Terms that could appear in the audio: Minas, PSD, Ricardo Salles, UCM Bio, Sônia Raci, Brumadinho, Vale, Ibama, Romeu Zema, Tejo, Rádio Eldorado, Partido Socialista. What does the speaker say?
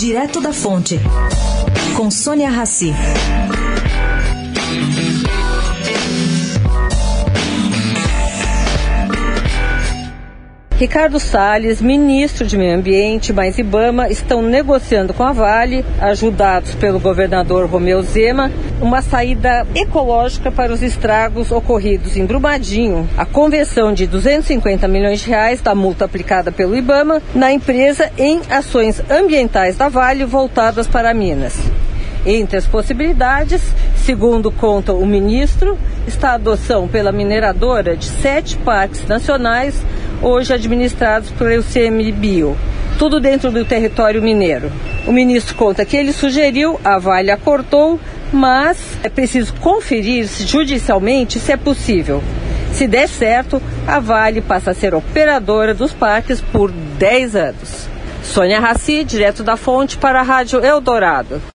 Direto da Fonte, com Sônia Raci. Ricardo Salles, ministro de Meio Ambiente, mas Ibama estão negociando com a Vale, ajudados pelo governador Romeu Zema, uma saída ecológica para os estragos ocorridos em Brumadinho. A conversão de R$250 milhões da multa aplicada pelo Ibama na empresa em ações ambientais da Vale voltadas para Minas. Entre as possibilidades, segundo conta o ministro, está a adoção pela mineradora de 7 parques nacionais, hoje administrados pela UCM Bio, tudo dentro do território mineiro. O ministro conta que ele sugeriu, a Vale acordou, mas é preciso conferir judicialmente se é possível. Se der certo, a Vale passa a ser operadora dos parques por 10 anos. Sônia Raci, direto da Fonte, para a Rádio Eldorado.